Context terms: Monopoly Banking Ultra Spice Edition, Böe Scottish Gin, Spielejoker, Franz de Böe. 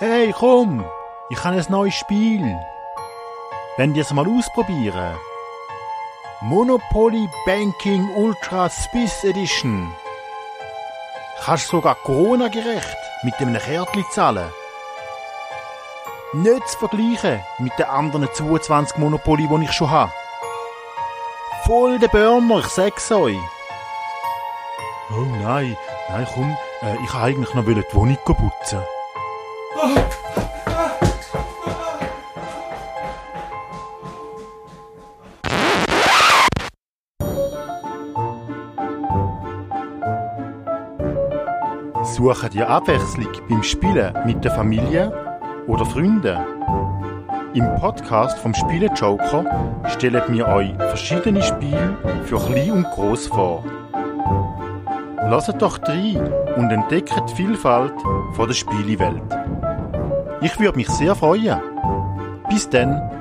Hey, komm, ich habe ein neues Spiel. Wollen wir es mal ausprobieren? Monopoly Banking Ultra Spice Edition. Kannst sogar Corona-gerecht mit einem Kärtchen zahlen. Nicht zu vergleichen mit den anderen 22 Monopoly, die ich schon habe. Voll der Burner, ich sag's euch. Oh nein, komm, ich wollte eigentlich noch die Wohnung putzen. Suchen ihr Abwechslung beim Spielen mit der Familie oder Freunden? Im Podcast vom Spielejoker stellen wir euch verschiedene Spiele für Klein und Gross vor. Lasst doch rein und entdeckt die Vielfalt von der Spielewelt. Ich würde mich sehr freuen. Bis dann!